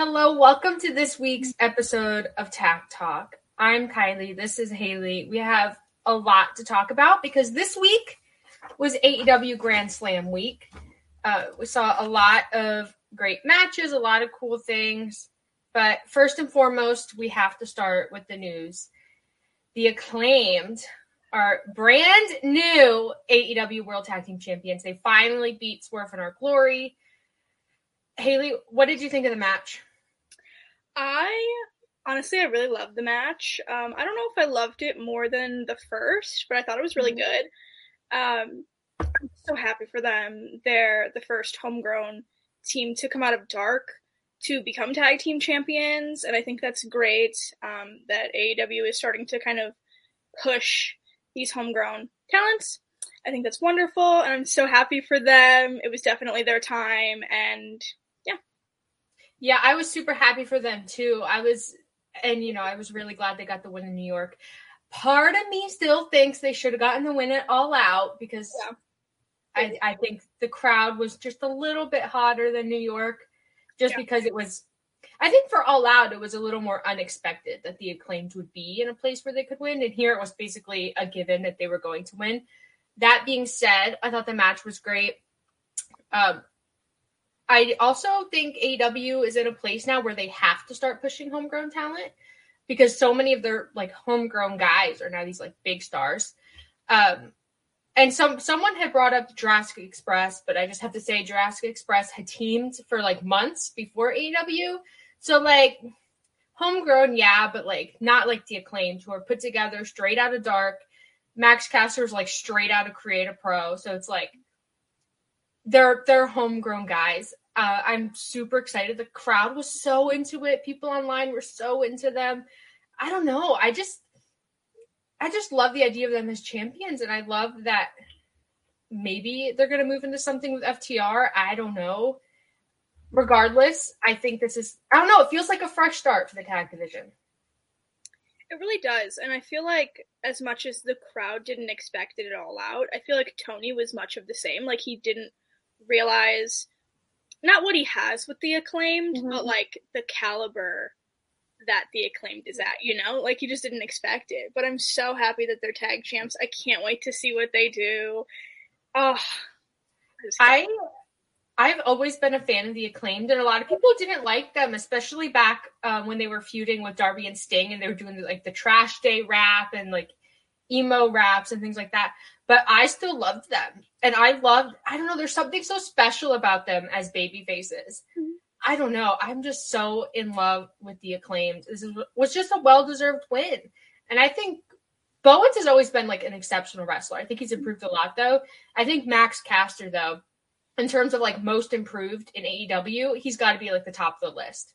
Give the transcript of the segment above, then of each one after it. Hello, welcome to this week's episode of Tack Talk. I'm Kylie, this is Haley. We have a lot to talk about because this week was AEW Grand Slam week. We saw a lot of great matches, a lot of cool things. But first and foremost, we have to start with the news. The Acclaimed are brand new AEW World Tag Team Champions. They finally beat Swerve in Our Glory. Haley, what did you think of the match? I really loved the match. I don't know if I loved it more than the first, but I thought it was really good. I'm so happy for them. They're the first homegrown team to come out of dark to become tag team champions, and I think that's great that AEW is starting to kind of push these homegrown talents. I think that's wonderful, and I'm so happy for them. It was definitely their time, and yeah, I was super happy for them too. I was really glad they got the win in New York. Part of me still thinks they should have gotten the win at All Out because I think the crowd was just a little bit hotter than New York because it was, I think for All Out, it was a little more unexpected that the Acclaimed would be in a place where they could win. And here it was basically a given that they were going to win. That being said, I thought the match was great. I also think AEW is in a place now where they have to start pushing homegrown talent because so many of their like homegrown guys are now these like big stars. And someone had brought up Jurassic Express, but I just have to say Jurassic Express had teamed for like months before AEW. So like homegrown, yeah, but like not like the Acclaimed who are put together straight out of dark. Max Caster is like straight out of Creative Pro. So it's like, They're homegrown guys. I'm super excited. The crowd was so into it. People online were so into them. I don't know. I just love the idea of them as champions, and I love that maybe they're going to move into something with FTR. I don't know. Regardless, I think this is – I don't know. It feels like a fresh start for the tag division. It really does, and I feel like as much as the crowd didn't expect it at All Out, I feel like Tony was much of the same. Like, he didn't realize not what he has with the Acclaimed, but like the caliber that the Acclaimed is at, you know, like he just didn't expect it. But I'm so happy that they're tag champs. I can't wait to see what they do. I've always been a fan of the Acclaimed, and a lot of people didn't like them, especially back when they were feuding with Darby and Sting, and they were doing the Trash Day rap and like emo raps and things like that. But I still loved them. And I don't know, there's something so special about them as baby faces. I don't know. I'm just so in love with the Acclaimed. This was just a well-deserved win. And I think Bowens has always been like an exceptional wrestler. I think he's improved a lot, though. I think Max Caster, though, in terms of like most improved in AEW, he's got to be like the top of the list.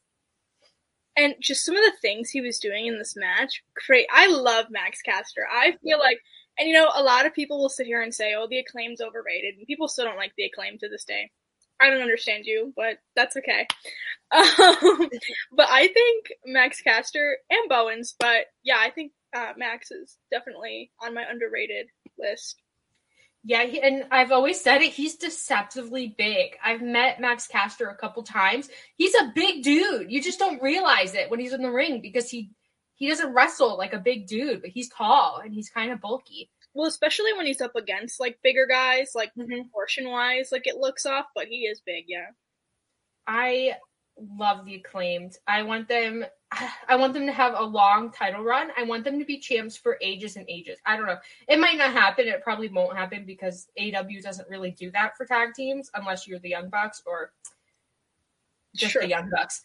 And just some of the things he was doing in this match, great. I love Max Caster. I feel like, and you know, a lot of people will sit here and say, oh, the Acclaimed's overrated. And people still don't like the Acclaimed to this day. I don't understand you, but that's okay. But I think Max Caster and Bowens, but yeah, I think Max is definitely on my underrated list. Yeah, and I've always said it, he's deceptively big. I've met Max Caster a couple times. He's a big dude. You just don't realize it when he's in the ring because he doesn't wrestle like a big dude, but he's tall and he's kind of bulky. Well, especially when he's up against, like, bigger guys, like, proportion-wise, like, it looks off, but he is big, yeah. I love the Acclaimed. I want them to have a long title run. I want them to be champs for ages and ages. I don't know. It might not happen. It probably won't happen because AEW doesn't really do that for tag teams unless you're the Young Bucks or just the Young Bucks.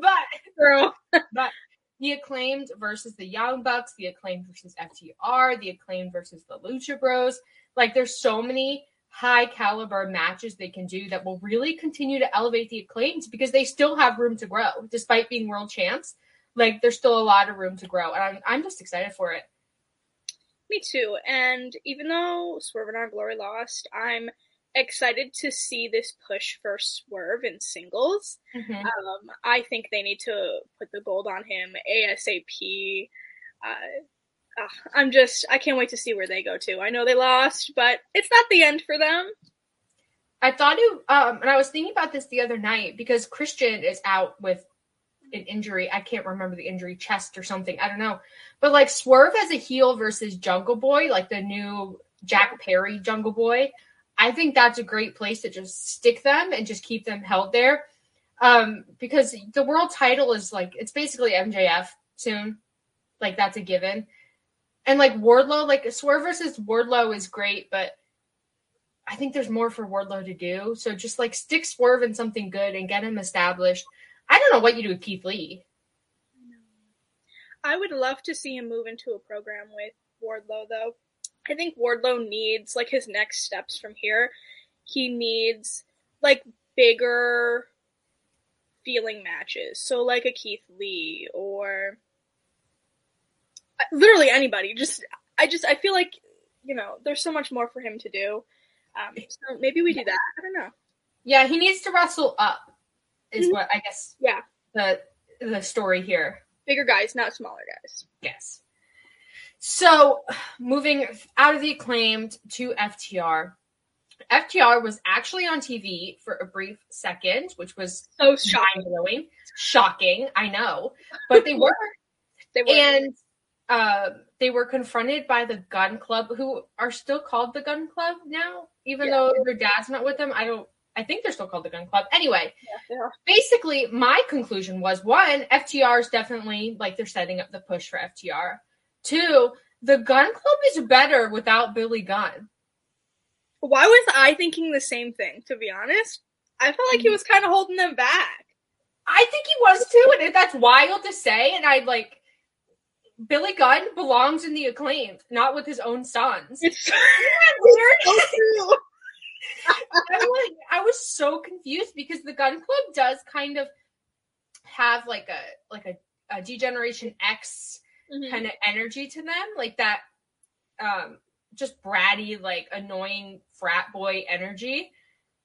But the Acclaimed versus the Young Bucks, the Acclaimed versus FTR, the Acclaimed versus the Lucha Bros. Like, there's so many high caliber matches they can do that will really continue to elevate the Acclaimed, because they still have room to grow despite being world champs. Like, there's still a lot of room to grow, and I'm just excited for it. Me too. And even though Swerve in Our Glory lost, I'm excited to see this push for Swerve in singles. Mm-hmm. I think they need to put the gold on him ASAP. I can't wait to see where they go to. I know they lost, but it's not the end for them. I thought it, and I was thinking about this the other night, because Christian is out with an injury. I can't remember the injury, chest or something. I don't know. But, like, Swerve as a heel versus Jungle Boy, like the new Jack Perry Jungle Boy, I think that's a great place to just stick them and just keep them held there. Because the world title is, like, it's basically MJF soon. Like, that's a given. And, like, Wardlow, like, Swerve versus Wardlow is great, but I think there's more for Wardlow to do. So just, like, stick Swerve in something good and get him established. I don't know what you do with Keith Lee. I would love to see him move into a program with Wardlow, though. I think Wardlow needs, like, his next steps from here. He needs, like, bigger feeling matches. So, like, a Keith Lee or... literally anybody. I feel like, you know, there's so much more for him to do. So maybe we do that. I don't know. Yeah, he needs to wrestle up is what I guess the story here. Bigger guys, not smaller guys. Yes. So moving out of the Acclaimed to FTR. FTR was actually on TV for a brief second, which was so shocking. Shocking, I know. But they were. They were. And they were confronted by the Gunn Club, who are still called the Gunn Club now, even though their dad's not with them. I think they're still called the Gunn Club. Anyway, basically my conclusion was, one, FTR is definitely, like, they're setting up the push for FTR. Two, the Gunn Club is better without Billy Gunn. Why was I thinking the same thing, to be honest? I felt like he was kind of holding them back. I think he was too, and that's wild to say, and I'd like, Billy Gunn belongs in the Acclaimed, not with his own sons. It's weird. So I was so confused, because the Gunn Club does kind of have like a Degeneration X kind of energy to them, like that just bratty, like, annoying frat boy energy.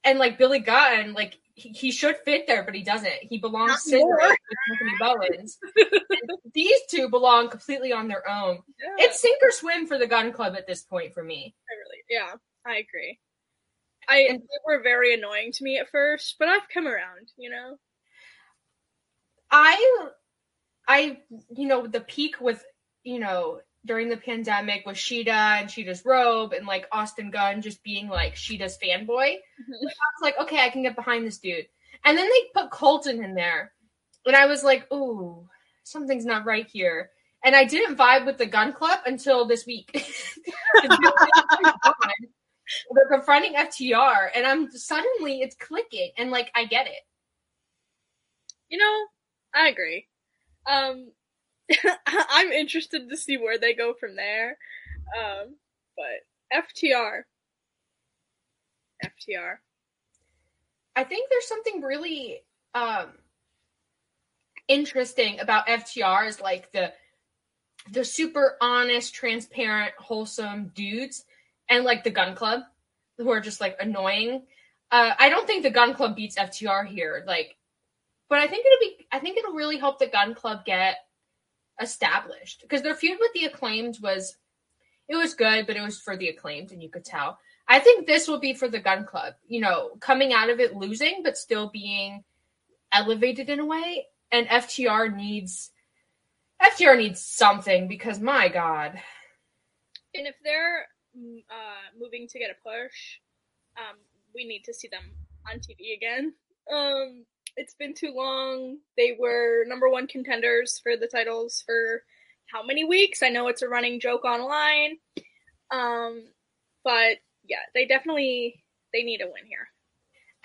And, like, Billy Gunn, like, he should fit there, but he doesn't. He belongs to Anthony Bowens. These two belong completely on their own. Yeah. It's sink or swim for the Gunn Club at this point for me. I agree. They were very annoying to me at first, but I've come around, you know? I you know, the peak with, you know, during the pandemic with Shida and Shida's robe and, like, Austin Gunn just being, like, Shida's fanboy. Mm-hmm. Like, I was like, okay, I can get behind this dude. And then they put Colton in there. And I was like, ooh, something's not right here. And I didn't vibe with the Gunn Club until this week. They're confronting FTR. And suddenly it's clicking. And, like, I get it. You know, I agree. I'm interested to see where they go from there. But FTR. I think there's something really interesting about FTR is, like, the super honest, transparent, wholesome dudes and, like, the Gunn Club, who are just, like, annoying. I don't think the Gunn Club beats FTR here, like, but I think it'll really help the Gunn Club get established, because their feud with the Acclaimed was good, but it was for the Acclaimed, and you could tell. I think this will be for the Gunn Club, you know, coming out of it losing but still being elevated in a way. And FTR needs something, because my god. And if they're moving to get a push, we need to see them on TV again. It's been too long. They were number one contenders for the titles for how many weeks? I know it's a running joke online. But yeah, they need a win here.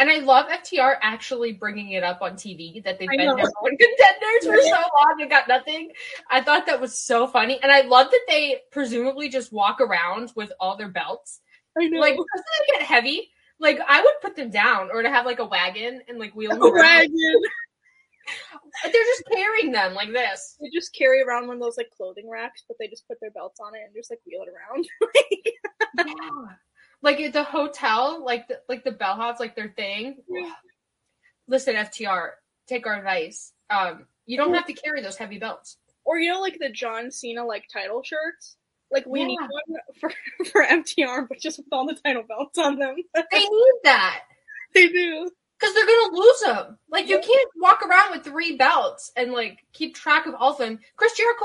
And I love FTR actually bringing it up on TV that they've been number one contenders for so long and got nothing. I thought that was so funny. And I love that they presumably just walk around with all their belts I know. Like, doesn't it get heavy? Like, I would put them down, or to have like a wagon and like wheel them around. Wagon. They're just carrying them like this. They just carry around one of those like clothing racks, but they just put their belts on it and just like wheel it around. Yeah. Like at the hotel, like the bellhops, like their thing. Yeah. Listen, FTR, take our advice. You don't have to carry those heavy belts. Or you know, like the John Cena like title shirts. Like we need one for FTR, but just with all the title belts on them. They need that. They do. Because they're going to lose them. Like, you can't walk around with 3 belts and, like, keep track of all of them. Chris Jericho.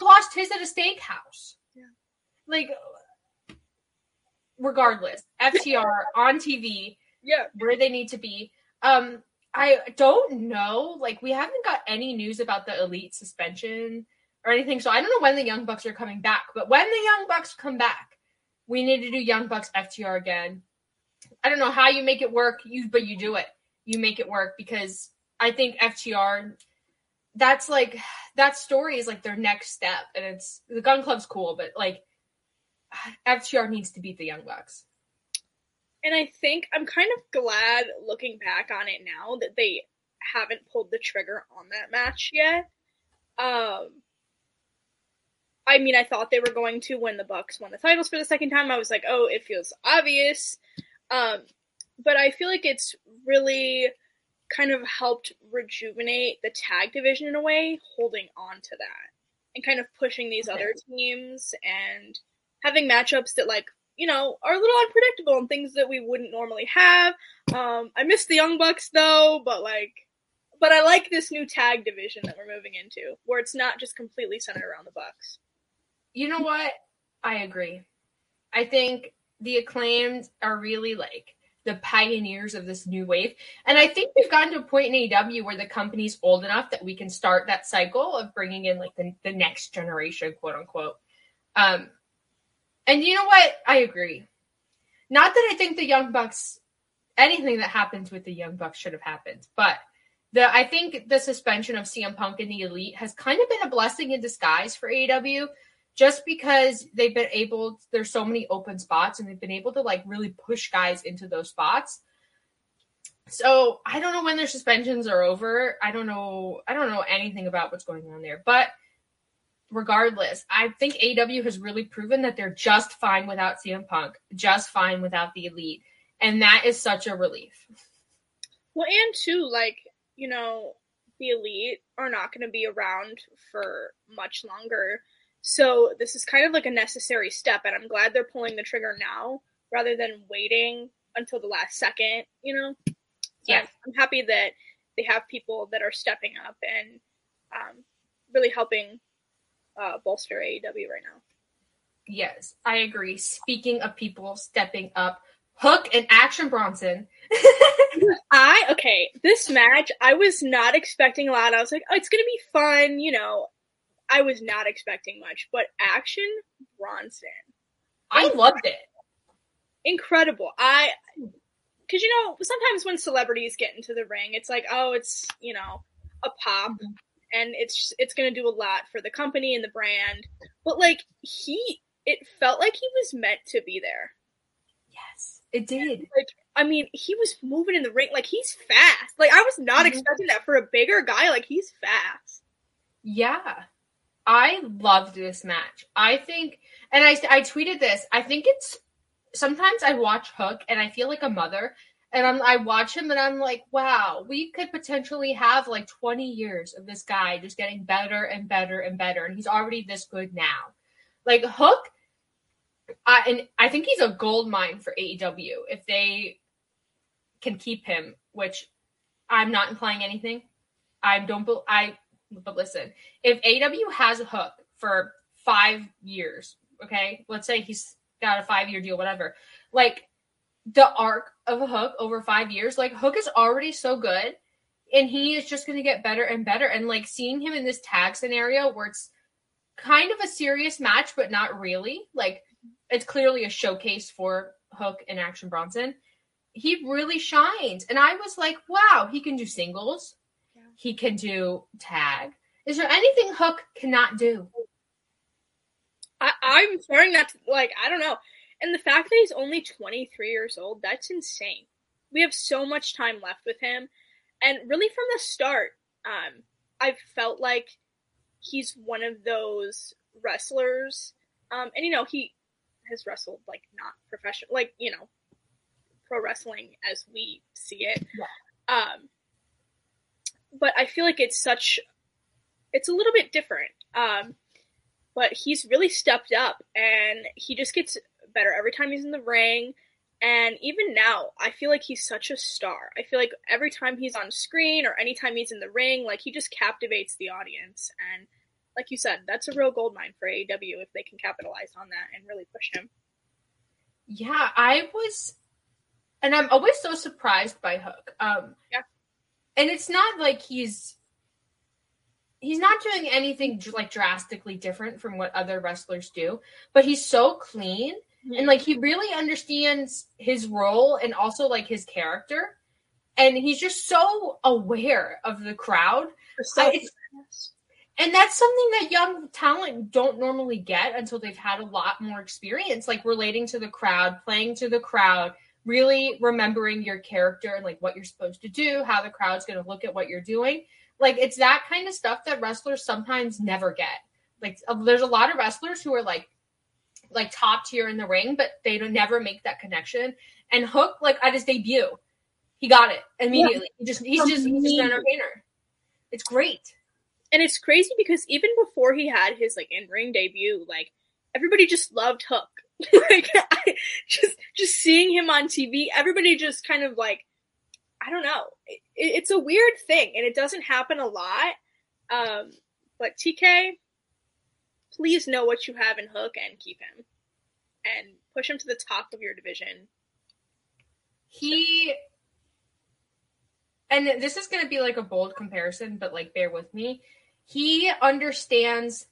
Watched his at a steakhouse. Yeah. Like, regardless, FTR on TV, where they need to be. I don't know. Like, we haven't got any news about the Elite suspension or anything, so I don't know when the Young Bucks are coming back. But when the Young Bucks come back, we need to do Young Bucks FTR again. I don't know how you make it work, but you do it. You make it work, because I think FTR... that's like, that story is like their next step, and it's, the Gun Club's cool, but like FTR needs to beat the Young Bucks. And I think I'm kind of glad, looking back on it now, that they haven't pulled the trigger on that match yet. I mean, I thought they were going to when the Bucks won the titles for the second time. I was like, oh, it feels obvious. But I feel like it's really kind of helped rejuvenate the tag division in a way, holding on to that and kind of pushing these other teams and having matchups that, like, you know, are a little unpredictable and things that we wouldn't normally have. I miss the Young Bucks though, but I like this new tag division that we're moving into, where it's not just completely centered around the Bucks. You know what? I agree. I think the Acclaimed are really like the pioneers of this new wave. And I think we've gotten to a point in AEW where the company's old enough that we can start that cycle of bringing in like the next generation, quote unquote. And you know what? I agree. Not that I think the Young Bucks, anything that happens with the Young Bucks should have happened, but I think the suspension of CM Punk and the Elite has kind of been a blessing in disguise for AEW, just because they've been able, there's so many open spots, and they've been able to like really push guys into those spots. So I don't know when their suspensions are over. I don't know anything about what's going on there. But regardless, I think AEW has really proven that they're just fine without CM Punk, just fine without the Elite. And that is such a relief. Well, and too, like, you know, the Elite are not going to be around for much longer. So this is kind of like a necessary step, and I'm glad they're pulling the trigger now rather than waiting until the last second, you know? Yeah. I'm happy that they have people that are stepping up and really helping bolster AEW right now. Yes, I agree. Speaking of people stepping up, Hook and Action Bronson. Okay, this match, I was not expecting a lot. I was like, oh, it's going to be fun, you know. I was not expecting much, but Action Bronson. I loved it. Incredible. Because, you know, sometimes when celebrities get into the ring, it's like, oh, it's, you know, a pop, and it's going to do a lot for the company and the brand. But, like, it felt like he was meant to be there. Yes, it did. Like, I mean, he was moving in the ring. Like, he's fast. Like, I was not expecting that for a bigger guy. Like, he's fast. Yeah. I loved this match. I think, and I tweeted this, I think it's sometimes I watch Hook and I feel like a mother, and I watch him and I'm like, wow, we could potentially have like 20 years of this guy just getting better and better and better. And he's already this good now. Like Hook, and I think he's a gold mine for AEW if they can keep him, which I'm not implying anything. But listen, if AEW has a Hook for 5 years, okay, let's say he's got a 5-year deal, whatever, like the arc of a Hook over 5 years, like Hook is already so good and he is just going to get better and better. And like seeing him in this tag scenario where it's kind of a serious match, but not really, like it's clearly a showcase for Hook and Action Bronson. He really shines. And I was like, wow, he can do singles. Yeah. He can do tag. Is there anything Hook cannot do? I'm starting not to, like, I don't know. And the fact that he's only 23 years old, that's insane. We have so much time left with him. And really from the start, I've felt like he's one of those wrestlers. And, you know, he has wrestled, like, not professional, like, you know, pro wrestling as we see it. Yeah. But I feel like it's a little bit different. But he's really stepped up, and he just gets better every time he's in the ring. And even now, I feel like he's such a star. I feel like every time he's on screen or anytime he's in the ring, like, he just captivates the audience. And like you said, that's a real goldmine for AEW if they can capitalize on that and really push him. Yeah, and I'm always so surprised by Hook. Yeah. And it's not like he's not doing anything like drastically different from what other wrestlers do, but he's so clean and like he really understands his role and also like his character. And he's just so aware of the crowd. And that's something that young talent don't normally get until they've had a lot more experience, like relating to the crowd, playing to the crowd, really remembering your character and like what you're supposed to do, how the crowd's going to look at what you're doing. Like, it's that kind of stuff that wrestlers sometimes never get. Like, there's a lot of wrestlers who are like top tier in the ring, but they don't never make that connection. And Hook, like at his debut, he got it immediately. Yeah. He's just an entertainer. It's great. And it's crazy because even before he had his like in-ring debut, like everybody just loved Hook. Like, just seeing him on TV, everybody just kind of like, I don't know. It's a weird thing, and it doesn't happen a lot. But TK, please know what you have in Hook and keep him. And push him to the top of your division. And this is going to be like a bold comparison, but like bear with me. He understands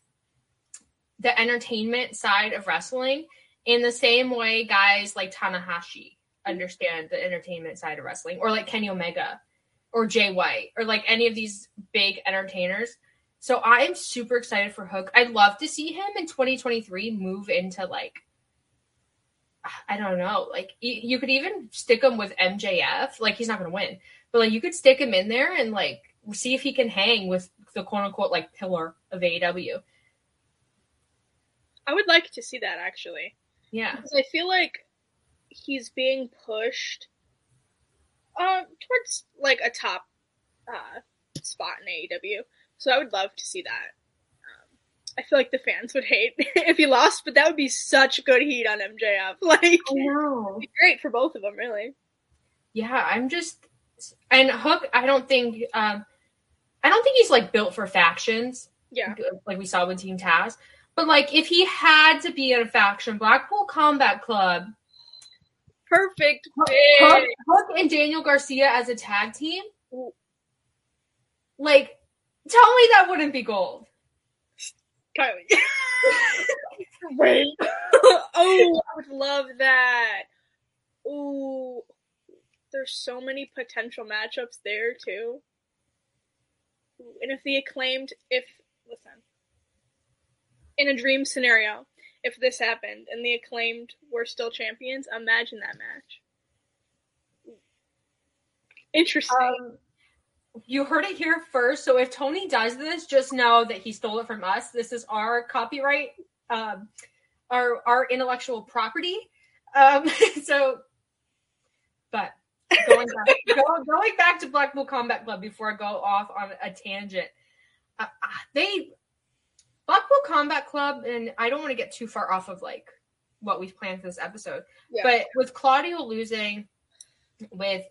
the entertainment side of wrestling in the same way guys like Tanahashi understand the entertainment side of wrestling, or like Kenny Omega or Jay White or like any of these big entertainers. So I am super excited for Hook. I'd love to see him in 2023 move into like, I don't know, like you could even stick him with MJF. Like he's not going to win, but like you could stick him in there and like see if he can hang with the quote unquote like pillar of AEW. I would like to see that actually. Yeah. Because I feel like he's being pushed towards like a top spot in AEW. So I would love to see that. I feel like the fans would hate if he lost, but that would be such good heat on MJF. Like, I know. It'd be great for both of them, really. Yeah, and Hook, I don't think he's like built for factions. Yeah. Like we saw with Team Taz. But like if he had to be in a faction, Blackpool Combat Club, perfect. Hook and Daniel Garcia as a tag team. Like, tell me that wouldn't be gold. Kylie. Wait. Oh, I would love that. Ooh. There's so many potential matchups there, too. Ooh, and if the Acclaimed, in a dream scenario, if this happened and the Acclaimed were still champions, imagine that match. Interesting. You heard it here first. So if Tony does this, just know that he stole it from us. This is our copyright, our intellectual property. But going back to Blackpool Combat Club before I go off on a tangent, Blackpool Combat Club, and I don't want to get too far off of like what we've planned for this episode, but with Claudio losing, with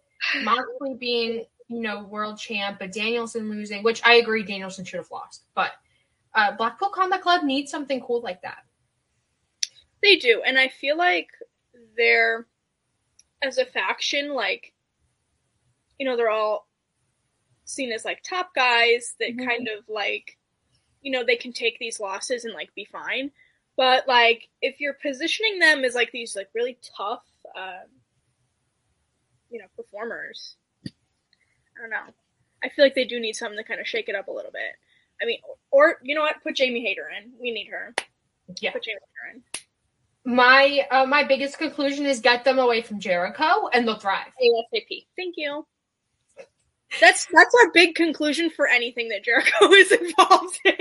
Moxley being, you know, world champ, but Danielson losing, which I agree Danielson should have lost, but Blackpool Combat Club needs something cool like that. They do, and I feel like they're, as a faction, like, you know, they're all seen as, like, top guys that kind of, like, you know, they can take these losses and, like, be fine. But, like, if you're positioning them as, like, these, like, really tough, you know, performers, I don't know. I feel like they do need something to kind of shake it up a little bit. I mean, or, you know what, put Jamie Hayter in. We need her. Yeah. Put Jamie Hayter in. My my biggest conclusion is get them away from Jericho and they'll thrive. ASAP. Thank you. That's our big conclusion for anything that Jericho is involved in.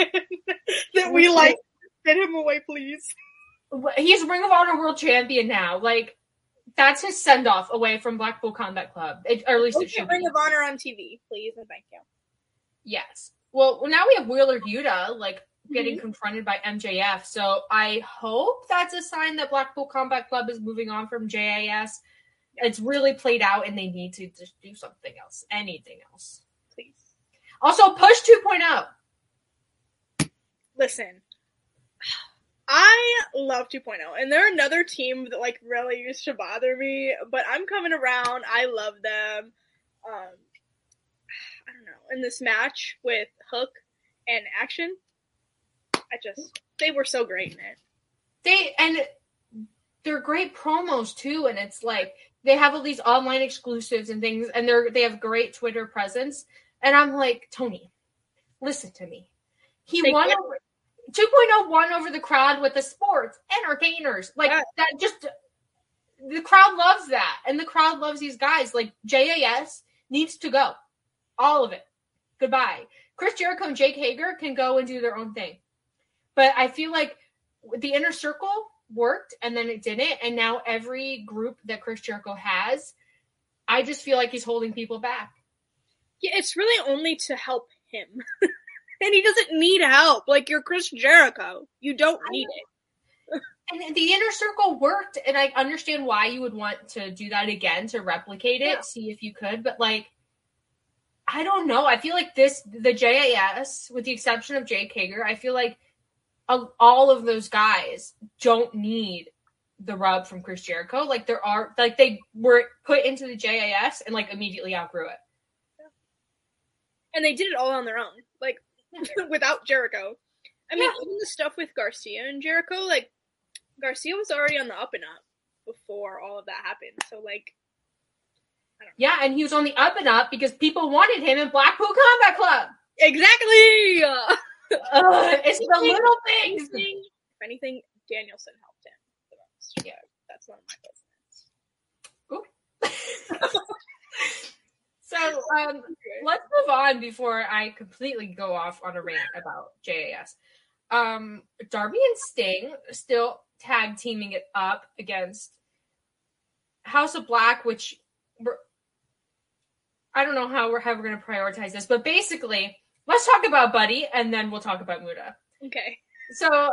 That we like, get him away, please. He's Ring of Honor World Champion now. Like, that's his send off away from Blackpool Combat Club. Or at least it should be. Ring of Honor on TV, please, and thank you. Yes. Well, now we have Wheeler Yuta, like, getting confronted by MJF. So I hope that's a sign that Blackpool Combat Club is moving on from JAS. It's really played out and they need to just do something else. Anything else. Please. Also, Push 2.0. Listen, I love 2.0. And they're another team that like really used to bother me, but I'm coming around. I love them. I don't know. In this match with Hook and Action, they were so great in it. They're great promos too, and it's like they have all these online exclusives and things, and they have great Twitter presence. And I'm like, Tony, listen to me. He won over 2.0 won over the crowd with the sports entertainers. Like that just the crowd loves that. And the crowd loves these guys. Like JAS needs to go. All of it. Goodbye. Chris Jericho and Jake Hager can go and do their own thing. But I feel like the Inner Circle worked, and then it didn't. And now every group that Chris Jericho has, I just feel like he's holding people back. Yeah, it's really only to help him. And he doesn't need help. Like, you're Chris Jericho. You don't need it. And the Inner Circle worked, and I understand why you would want to do that again, to replicate it, see if you could. But, like, I don't know. I feel like the JAS, with the exception of Jake Hager, I feel like all of those guys don't need the rub from Chris Jericho. Like they were put into the JAS and like immediately outgrew it. And they did it all on their own, like without Jericho. I mean, even the stuff with Garcia and Jericho, like Garcia was already on the up and up before all of that happened. So like, I don't know. Yeah. And he was on the up and up because people wanted him in Blackpool Combat Club. Exactly. It's the little things. If anything, Danielson helped him. So that's one of my business. So let's move on before I completely go off on a rant about JAS. Darby and Sting still tag teaming it up against House of Black, which I don't know how we're going to prioritize this, but basically. Let's talk about Buddy, and then we'll talk about Muta. Okay. So,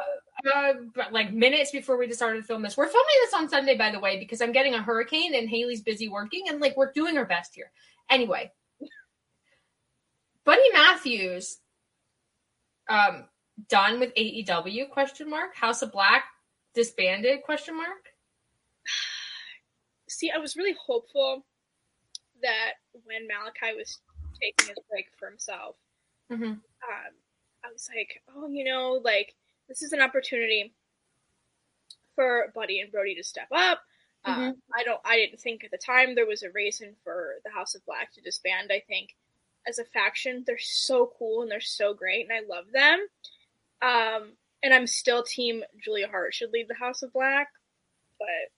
minutes before we started to film this. We're filming this on Sunday, by the way, because I'm getting a hurricane, and Haley's busy working, and, like, we're doing our best here. Anyway. Buddy Matthews, done with AEW, ? House of Black, disbanded, ? See, I was really hopeful that when Malakai was taking his break for himself, I was like, oh, you know, like, this is an opportunity for Buddy and Brody to step up. I didn't think at the time there was a reason for the House of Black to disband. I think as a faction, they're so cool and they're so great and I love them. And I'm still team Julia Hart should lead the House of Black, but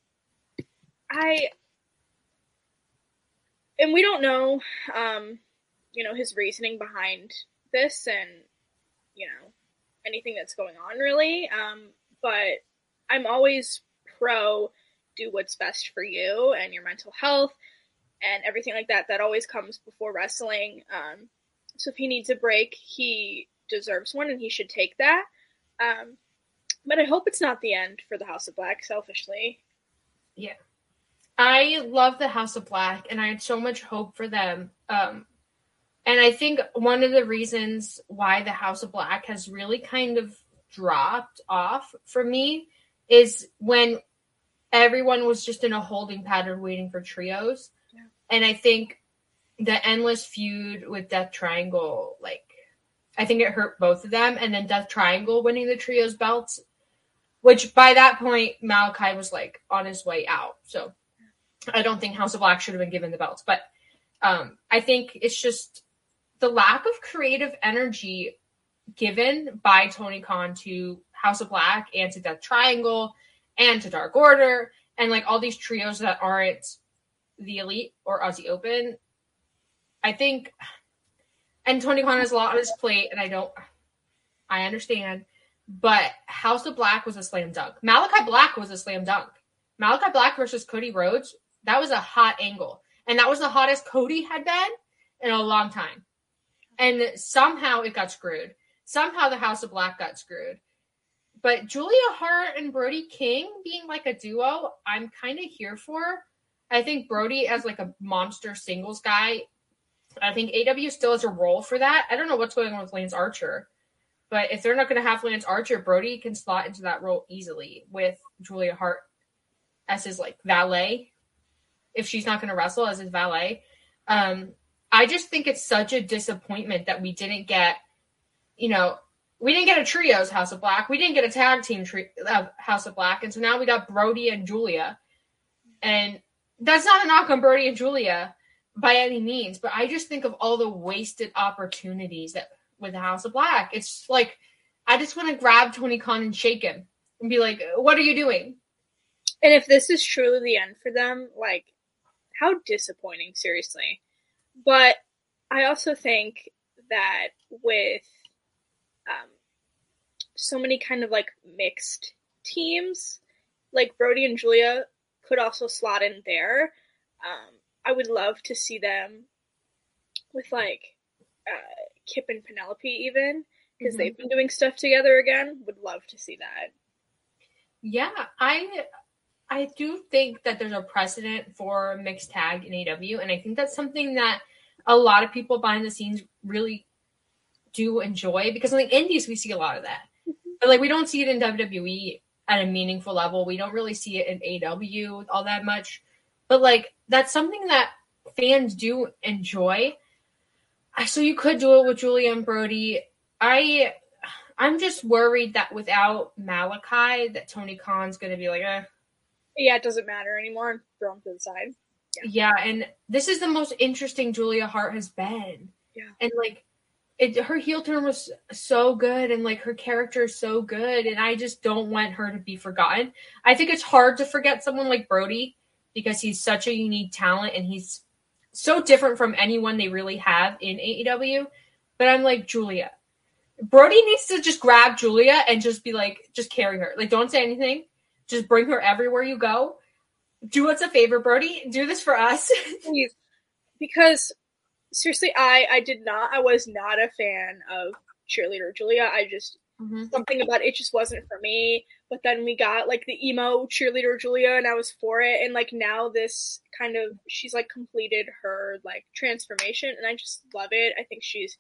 we don't know, you know, his reasoning behind this and, you know, anything that's going on really. But I'm always pro do what's best for you and your mental health and everything like that. That always comes before wrestling. So if he needs a break, he deserves one and he should take that. But I hope it's not the end for the House of Black, selfishly. Yeah. I love the House of Black, and I had so much hope for them. And I think one of the reasons why the House of Black has really kind of dropped off for me is when everyone was just in a holding pattern waiting for trios. Yeah. And I think the endless feud with Death Triangle, like, I think it hurt both of them. And then Death Triangle winning the trios belts, which by that point, Malakai was, like, on his way out. So I don't think House of Black should have been given the belts. But I think it's just the lack of creative energy given by Tony Khan to House of Black and to Death Triangle and to Dark Order and, like, all these trios that aren't the Elite or Aussie Open. I think... And Tony Khan has a lot on his plate, and I understand, but House of Black was a slam dunk. Malakai Black was a slam dunk. Malakai Black versus Cody Rhodes, that was a hot angle. And that was the hottest Cody had been in a long time. And somehow it got screwed. Somehow the House of Black got screwed. But Julia Hart and Brody King being like a duo, I'm kind of here for. I think Brody as like a monster singles guy, I think AW still has a role for that. I don't know what's going on with Lance Archer, but if they're not going to have Lance Archer, Brody can slot into that role easily with Julia Hart as his like valet. If she's not going to wrestle, as his valet. I just think it's such a disappointment that we didn't get, we didn't get a trios House of Black. We didn't get a tag team House of Black. And so now we got Brody and Julia, and that's not a knock on Brody and Julia by any means, but I just think of all the wasted opportunities that with the House of Black. It's like, I just want to grab Tony Khan and shake him and be like, what are you doing? And if this is truly the end for them, like, how disappointing, seriously. But I also think that with so many kind of like mixed teams, like Brody and Julia could also slot in there. I would love to see them with, like, Kip and Penelope even, because they've been doing stuff together again. Would love to see that. Yeah, I do think that there's a precedent for mixed tag in AW, and I think that's something that a lot of people behind the scenes really do enjoy, because in the indies we see a lot of that. But, like, we don't see it in WWE at a meaningful level. We don't really see it in AW all that much. But, like, that's something that fans do enjoy. So you could do it with Julia and Brody. I'm just worried that without Malakai, that Tony Khan's going to be like, eh. Yeah, it doesn't matter anymore. I'm thrown to the side. Yeah, and this is the most interesting Julia Hart has been. Yeah. And, like, her heel turn was so good, and, like, her character is so good, and I just don't want her to be forgotten. I think it's hard to forget someone like Brody, because he's such a unique talent and he's so different from anyone they really have in AEW. But I'm like, Julia. Brody needs to just grab Julia and just be like, just carry her. Like, don't say anything. Just bring her everywhere you go. Do us a favor, Brody. Do this for us. Please. Because, seriously, I was not a fan of cheerleader Julia. I just... something about it just wasn't for me. But then we got like the emo cheerleader Julia, and I was for it. And like now this kind of, she's like completed her like transformation, and I just love it. I think she's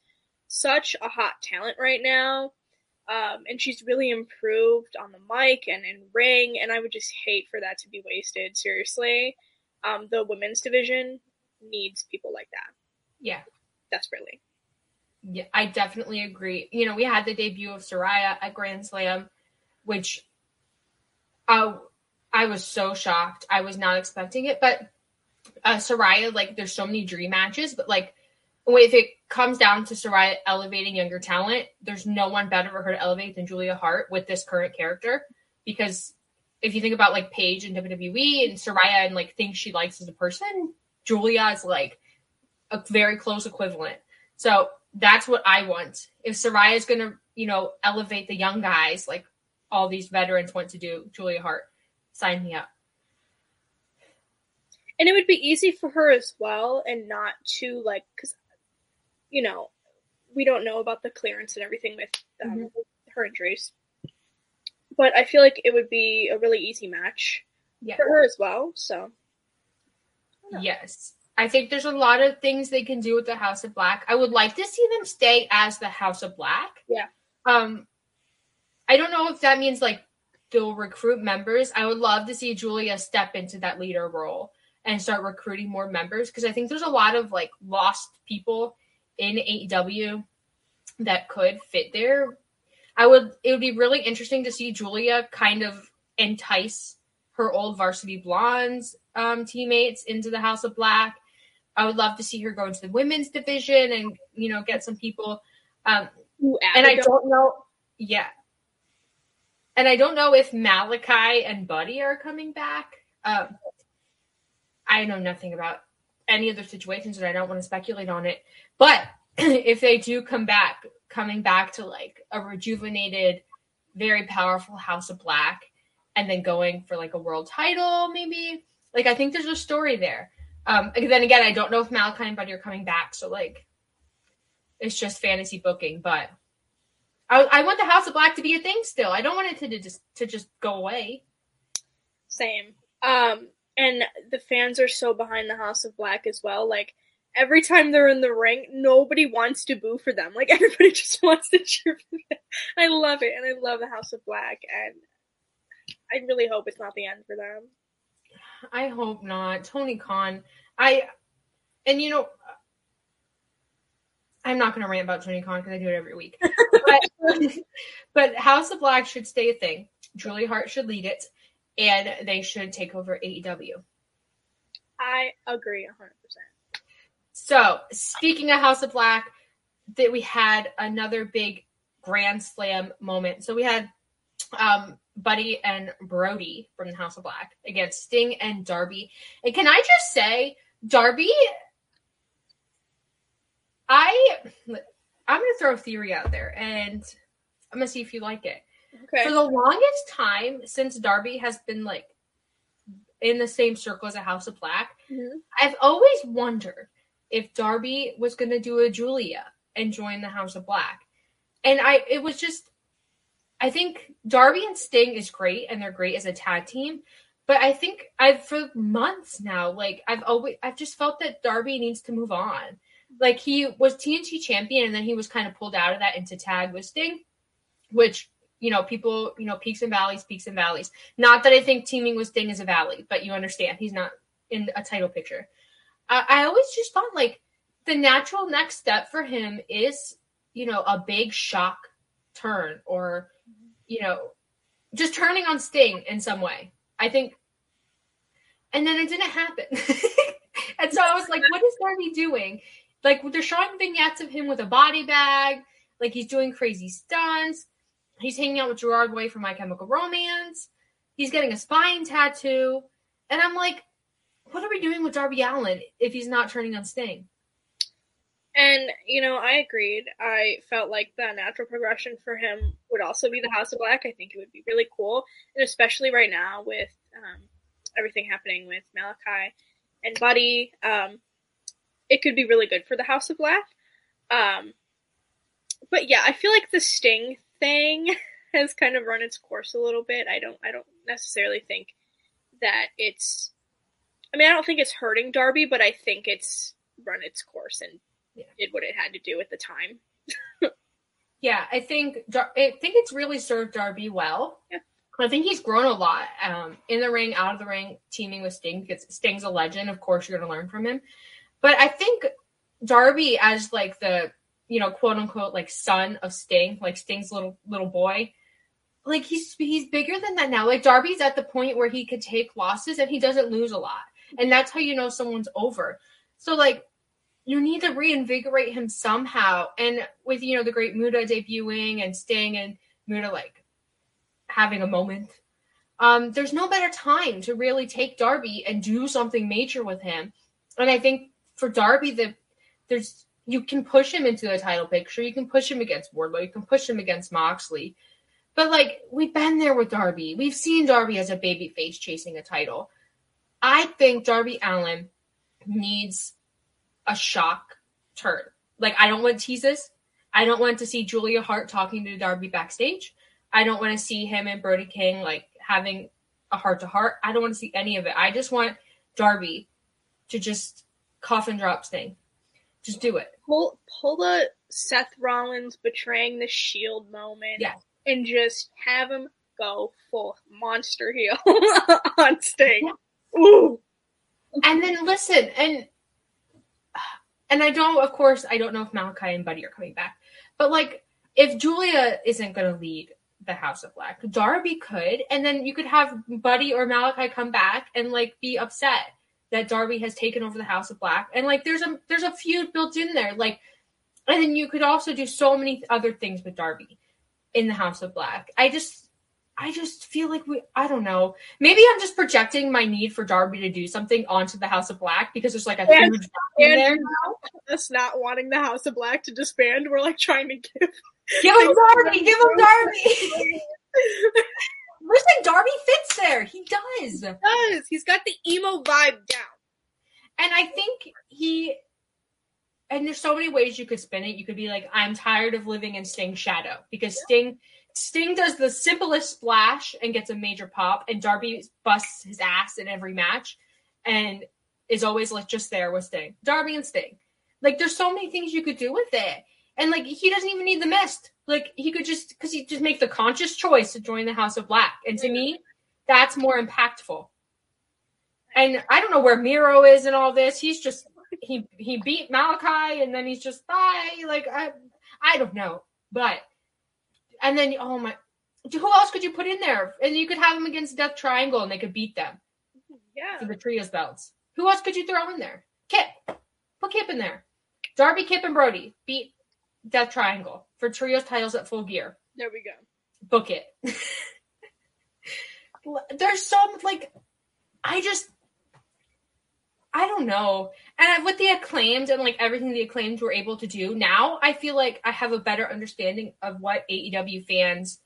such a hot talent right now, and she's really improved on the mic and in ring, and I would just hate for that to be wasted, seriously. The women's division needs people like that. Yeah. Desperately. Yeah, I definitely agree. We had the debut of Saraya at Grand Slam, which I was so shocked. I was not expecting it. But Saraya, like, there's so many dream matches. But, like, if it comes down to Saraya elevating younger talent, there's no one better for her to elevate than Julia Hart with this current character. Because if you think about, like, Paige in WWE and Saraya and, like, things she likes as a person, Julia is, like, a very close equivalent. So... that's what I want. If Saraya is going to, elevate the young guys, like all these veterans want to do, Julia Hart, sign me up. And it would be easy for her as well, and not to, like, because, you know, we don't know about the clearance and everything with her injuries. But I feel like it would be a really easy match for her as well, so. Yes. I think there's a lot of things they can do with the House of Black. I would like to see them stay as the House of Black. Yeah. I don't know if that means, like, they'll recruit members. I would love to see Julia step into that leader role and start recruiting more members, because I think there's a lot of, like, lost people in AEW that could fit there. It would be really interesting to see Julia kind of entice her old Varsity Blondes teammates into the House of Black. I would love to see her go into the women's division and, you know, get some people. And I don't know. Yeah. And I don't know if Malakai and Buddy are coming back. I know nothing about any other situations, and I don't want to speculate on it. But if they do come back, coming back to, like, a rejuvenated, very powerful House of Black, and then going for, like, a world title, maybe. Like, I think there's a story there. Then again, I don't know if Malakai and Buddy are coming back, so, like, it's just fantasy booking. But I want the House of Black to be a thing still. I don't want it to just go away. Same. And the fans are so behind the House of Black as well. Like, every time they're in the ring, nobody wants to boo for them. Like, everybody just wants to cheer for them. I love it, and I love the House of Black, and I really hope it's not the end for them. I hope not. Tony Khan, you know, I'm not going to rant about Tony Khan because I do it every week. But House of Black should stay a thing. Julia Hart should lead it, and they should take over AEW. I agree 100%. So, speaking of House of Black, that we had another big Grand Slam moment. So we had Buddy and Brody from the House of Black against Sting and Darby. And can I just say, Darby, I'm going to throw a theory out there, and I'm going to see if you like it. Okay. For the longest time since Darby has been, like, in the same circle as a House of Black, I've always wondered if Darby was going to do a Julia and join the House of Black. And I think Darby and Sting is great, and they're great as a tag team. But I think for months now, like, I've just felt that Darby needs to move on. Like, he was TNT champion, and then he was kind of pulled out of that into tag with Sting, which, you know, people, you know, peaks and valleys. Not that I think teaming with Sting is a valley, but you understand he's not in a title picture. I always just thought, like, the natural next step for him is, you know, a big shock turn, or, you know, just turning on Sting in some way, I think. And then it didn't happen. And so I was like, what is Darby doing? Like, they're showing vignettes of him with a body bag. Like, he's doing crazy stunts. He's hanging out with Gerard Way from My Chemical Romance. He's getting a spine tattoo. And I'm like, what are we doing with Darby Allin if he's not turning on Sting? And, you know, I agreed. I felt like the natural progression for him would also be the House of Black. I think it would be really cool. And especially right now with everything happening with Malakai and Buddy, it could be really good for the House of Black. But yeah, I feel like the Sting thing has kind of run its course a little bit. I don't necessarily think that it's... I mean, I don't think it's hurting Darby, but I think it's run its course and did what it had to do at the time. Yeah, I think it's really served Darby well. Yeah. I think he's grown a lot in the ring, out of the ring, teaming with Sting, because Sting's a legend. Of course, you're going to learn from him. But I think Darby, as, like, the, you know, quote unquote, like, son of Sting, like, Sting's little boy, like, he's bigger than that now. Like, Darby's at the point where he could take losses, and he doesn't lose a lot. And that's how you know someone's over. So, like, you need to reinvigorate him somehow. And with, you know, the Great Muta debuting and Sting and Muta, like, having a moment, there's no better time to really take Darby and do something major with him. And I think for Darby, you can push him into the title picture. You can push him against Wardlow. You can push him against Moxley. But, like, we've been there with Darby. We've seen Darby as a babyface chasing a title. I think Darby Allin needs a shock turn. Like, I don't want teases. I don't want to see Julia Hart talking to Darby backstage. I don't want to see him and Brody King, like, having a heart-to-heart. I don't want to see any of it. I just want Darby to just cough and drop Sting. Just do it. Pull the Seth Rollins betraying the Shield moment. Yeah. And just have him go full monster heel on Sting. Yeah. Ooh. And then listen, and I don't know if Malakai and Buddy are coming back. But, like, if Julia isn't going to lead the House of Black, Darby could. And then you could have Buddy or Malakai come back and, like, be upset that Darby has taken over the House of Black. And, like, there's a feud built in there. Like, and then you could also do so many other things with Darby in the House of Black. I just feel like I don't know. Maybe I'm just projecting my need for Darby to do something onto the House of Black because there's like a huge gap in there. Us not wanting the House of Black to disband, we're like trying to give him Darby, give him Darby. Listen, Darby fits there. He does. He does. He's got the emo vibe down. And I think and there's so many ways you could spin it. You could be like, I'm tired of living in Sting's shadow because Sting does the simplest splash and gets a major pop, and Darby busts his ass in every match and is always like just there with Sting. Darby and Sting. Like, there's so many things you could do with it. And, like, he doesn't even need the mist. Like, he could just, because he just make the conscious choice to join the House of Black. And to me, that's more impactful. And I don't know where Miro is in all this. He's just, he beat Malakai, and then he's just, bye. Like, I don't know. But, and then, oh my, who else could you put in there? And you could have him against Death Triangle, and they could beat them. Yeah. For the trios belts. Who else could you throw in there? Kip. Put Kip in there. Darby, Kip, and Brody beat Death Triangle for trios titles at Full Gear. There we go. Book it. There's some, like, I don't know. And with the Acclaimed and, like, everything the Acclaimed were able to do, now I feel like I have a better understanding of what AEW fans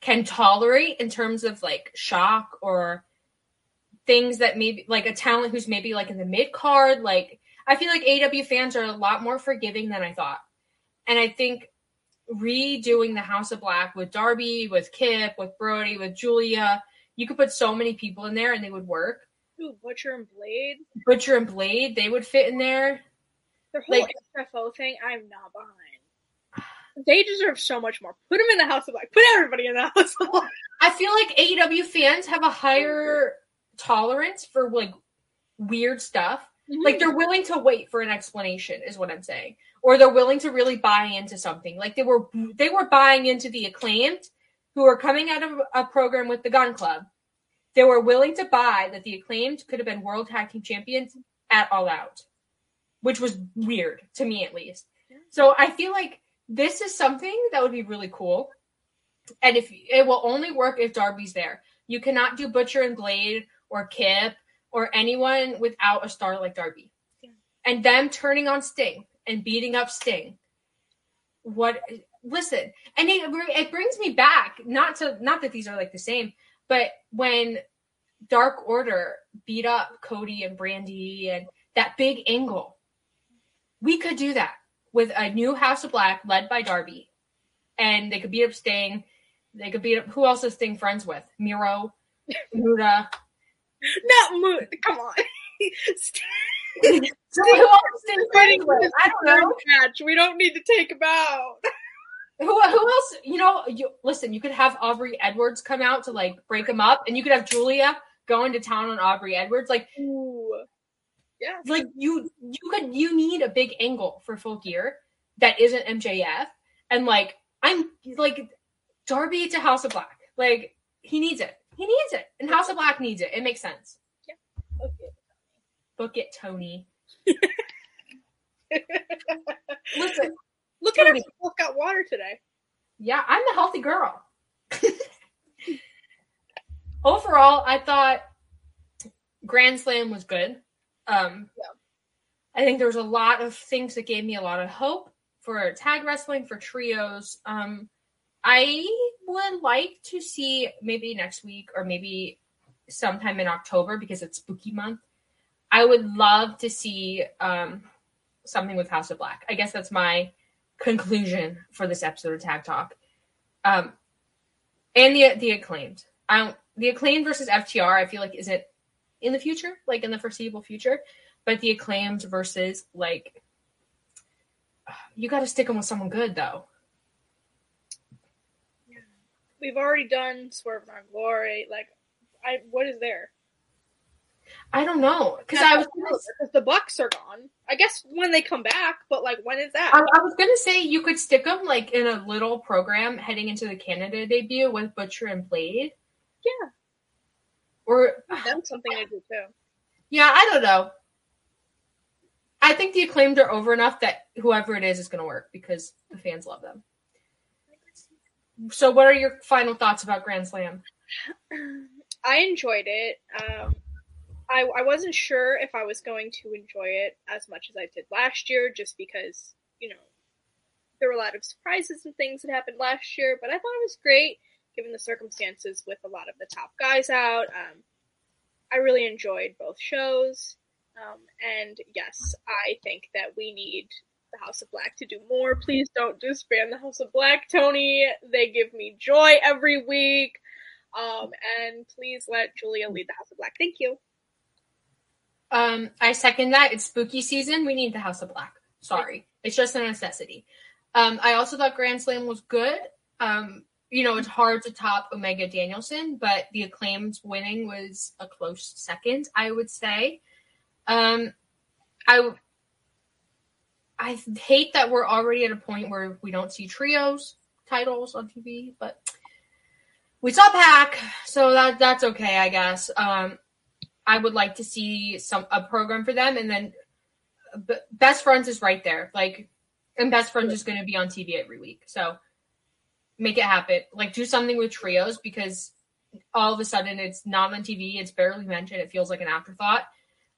can tolerate in terms of, like, shock or things that maybe, like, a talent who's maybe, like, in the mid-card. Like, I feel like AEW fans are a lot more forgiving than I thought. And I think redoing the House of Black with Darby, with Kip, with Brody, with Julia, you could put so many people in there and they would work. Ooh, Butcher and Blade, they would fit in there. Their whole FFO thing, I'm not behind. They deserve so much more. Put them in the House of Black. Put everybody in the House of Black. I feel like AEW fans have a higher tolerance for, like, weird stuff. Mm-hmm. Like, they're willing to wait for an explanation, is what I'm saying. Or they're willing to really buy into something. Like, they were buying into the Acclaimed, who are coming out of a program with the Gunn Club. They were willing to buy that the Acclaimed could have been World Tag Team Champions at All Out, which was weird, to me at least. Yeah. So I feel like this is something that would be really cool. And if it will only work if Darby's there. You cannot do Butcher and Blade or Kip or anyone without a star like Darby. Yeah. And them turning on Sting. And beating up Sting. What? Listen, and it brings me back. Not that these are like the same, but when Dark Order beat up Cody and Brandy and that big angle, we could do that with a new House of Black led by Darby, and they could beat up Sting. They could beat up who else is Sting friends with? Miro, Muta. Not Muta. Come on. I don't know. Match. We don't need to take him out. Who else? You know, listen, you could have Aubrey Edwards come out to, like, break him up, and you could have Julia going to town on Aubrey Edwards. Like, ooh. Yeah. Like, you need a big angle for Full Gear that isn't MJF. And, like, I'm like Darby to House of Black. Like, he needs it. He needs it. And House of Black needs it. It makes sense. Yeah. Okay. Book it, Tony. Listen, look Tony. At her. Both got water today. Yeah, I'm a healthy girl. Overall, I thought Grand Slam was good. Yeah. I think there was a lot of things that gave me a lot of hope for tag wrestling, for trios. I would like to see maybe next week or maybe sometime in October because it's spooky month. I would love to see something with House of Black. I guess that's my conclusion for this episode of Tag Talk. And the Acclaimed. The Acclaimed versus FTR, I feel like, isn't in the future, like in the foreseeable future. But the Acclaimed versus, like, you got to stick them with someone good, though. Yeah. We've already done Swerve in Our Glory. Like, what is there? I don't know. Because the Bucks are gone. I guess when they come back, but, like, when is that? I was going to say you could stick them, like, in a little program heading into the Canada debut with Butcher and Blade. Yeah. Or that's something I do, too. Yeah, I don't know. I think the Acclaimed are over enough that whoever it is going to work because the fans love them. So what are your final thoughts about Grand Slam? I enjoyed it. I wasn't sure if I was going to enjoy it as much as I did last year just because, you know, there were a lot of surprises and things that happened last year, but I thought it was great given the circumstances with a lot of the top guys out. I really enjoyed both shows. And yes, I think that we need the House of Black to do more. Please don't disband the House of Black, Tony. They give me joy every week. And please let Julia lead the House of Black. Thank you. I second that. It's spooky season. We need the House of Black. Sorry. It's just a necessity. I also thought Grand Slam was good. You know, it's hard to top Omega Danielson, but the Acclaimed winning was a close second, I would say. I hate that we're already at a point where we don't see trios titles on TV, but we saw Pac, so that's okay, I guess. I would like to see a program for them, and then Best Friends is right there, like, and Best Friends is going to be on TV every week, so make it happen. Like, do something with trios because all of a sudden it's not on TV, it's barely mentioned, it feels like an afterthought.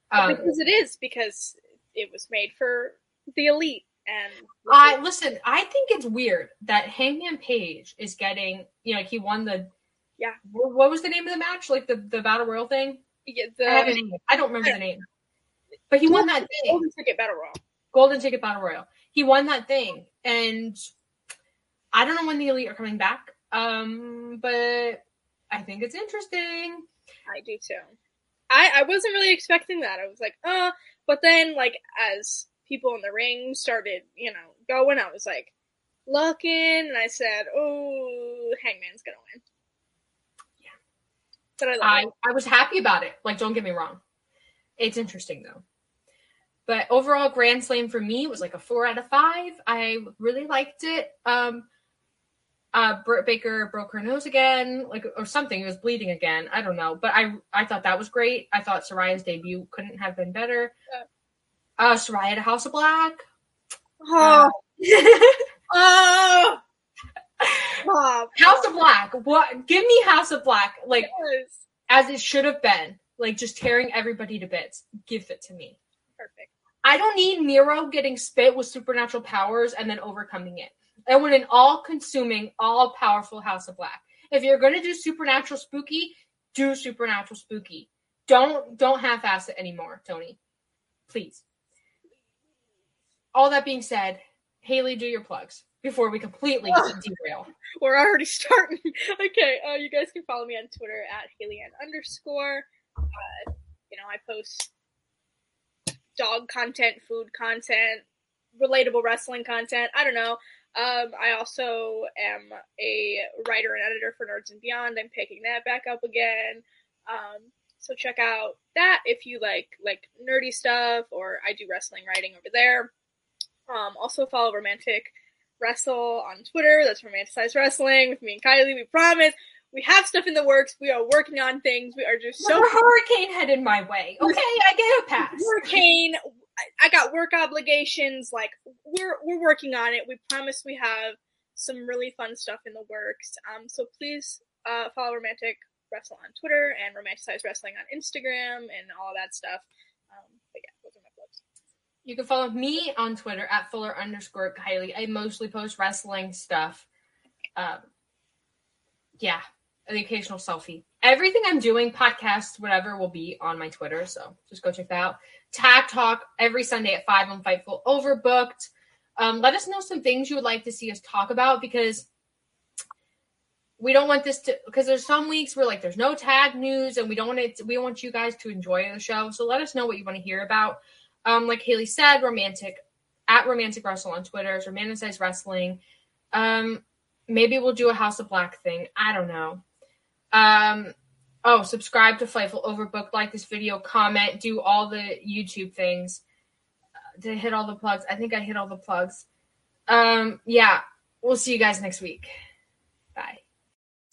Because it is, because it was made for the elite. And listen, I think it's weird that Hangman Page is getting, you know, like he won the, yeah. What was the name of the match? Like the Battle Royal thing? Yeah, I don't remember the name. But he won that thing. Golden Ticket Battle Royal. Golden Ticket Battle Royal. He won that thing. And I don't know when the elite are coming back. But I think it's interesting. I do too. I wasn't really expecting that. I was like, but then, like, as people in the ring started, you know, going, I was like, looking, and I said, oh, Hangman's gonna win. Yeah. But I was happy about it. Like, don't get me wrong. It's interesting, though. But overall, Grand Slam for me was like a 4 out of 5. I really liked it. Britt Baker broke her nose again, like, or something. It was bleeding again. I don't know. But I thought that was great. I thought Saraya's debut couldn't have been better. Saraya to House of Black. Oh. Oh. Oh. House of Black. What? Give me House of Black. Like, yes. As it should have been. Like, just tearing everybody to bits. Give it to me. Perfect. I don't need Miro getting spit with supernatural powers and then overcoming it. I want an all-consuming, all-powerful House of Black. If you're going to do supernatural spooky, do supernatural spooky. Don't half-ass it anymore, Tony. Please. All that being said, Haley, do your plugs before we completely derail. We're already starting. Okay, you guys can follow me on Twitter at HaleyN_. You know, I post dog content, food content, relatable wrestling content. I don't know. I also am a writer and editor for Nerds and Beyond. I'm picking that back up again. So check out that if you like nerdy stuff, or I do wrestling writing over there. Also follow Romantic Wrestle on Twitter. That's Romanticized Wrestling with me and Kylie. We promise we have stuff in the works. We are working on things. We are just so hurricane headed my way. Okay, I get a pass. Hurricane. I got work obligations, like, we're working on it. We promise we have some really fun stuff in the works. So please follow Romantic Wrestle on Twitter and Romanticized Wrestling on Instagram and all that stuff. But yeah, those are my plugs. You can follow me on Twitter at Fuller_Kylie. I mostly post wrestling stuff. Yeah, the occasional selfie. Everything I'm doing, podcasts, whatever, will be on my Twitter. So just go check that out. Tag Talk every Sunday at 5 on Fightful Overbooked. Let us know some things you would like to see us talk about, because we don't want this to, because there's some weeks where like there's no tag news and we don't want it. We want you guys to enjoy the show. So let us know what you want to hear about. Like Haley said, Romantic Wrestle on Twitter, it's Romanticized Wrestling. Maybe we'll do a House of Black thing. I don't know. Subscribe to Fightful Overbooked, like this video, comment, do all the YouTube things. Did I hit all the plugs? I think I hit all the plugs. Yeah, we'll see you guys next week. Bye.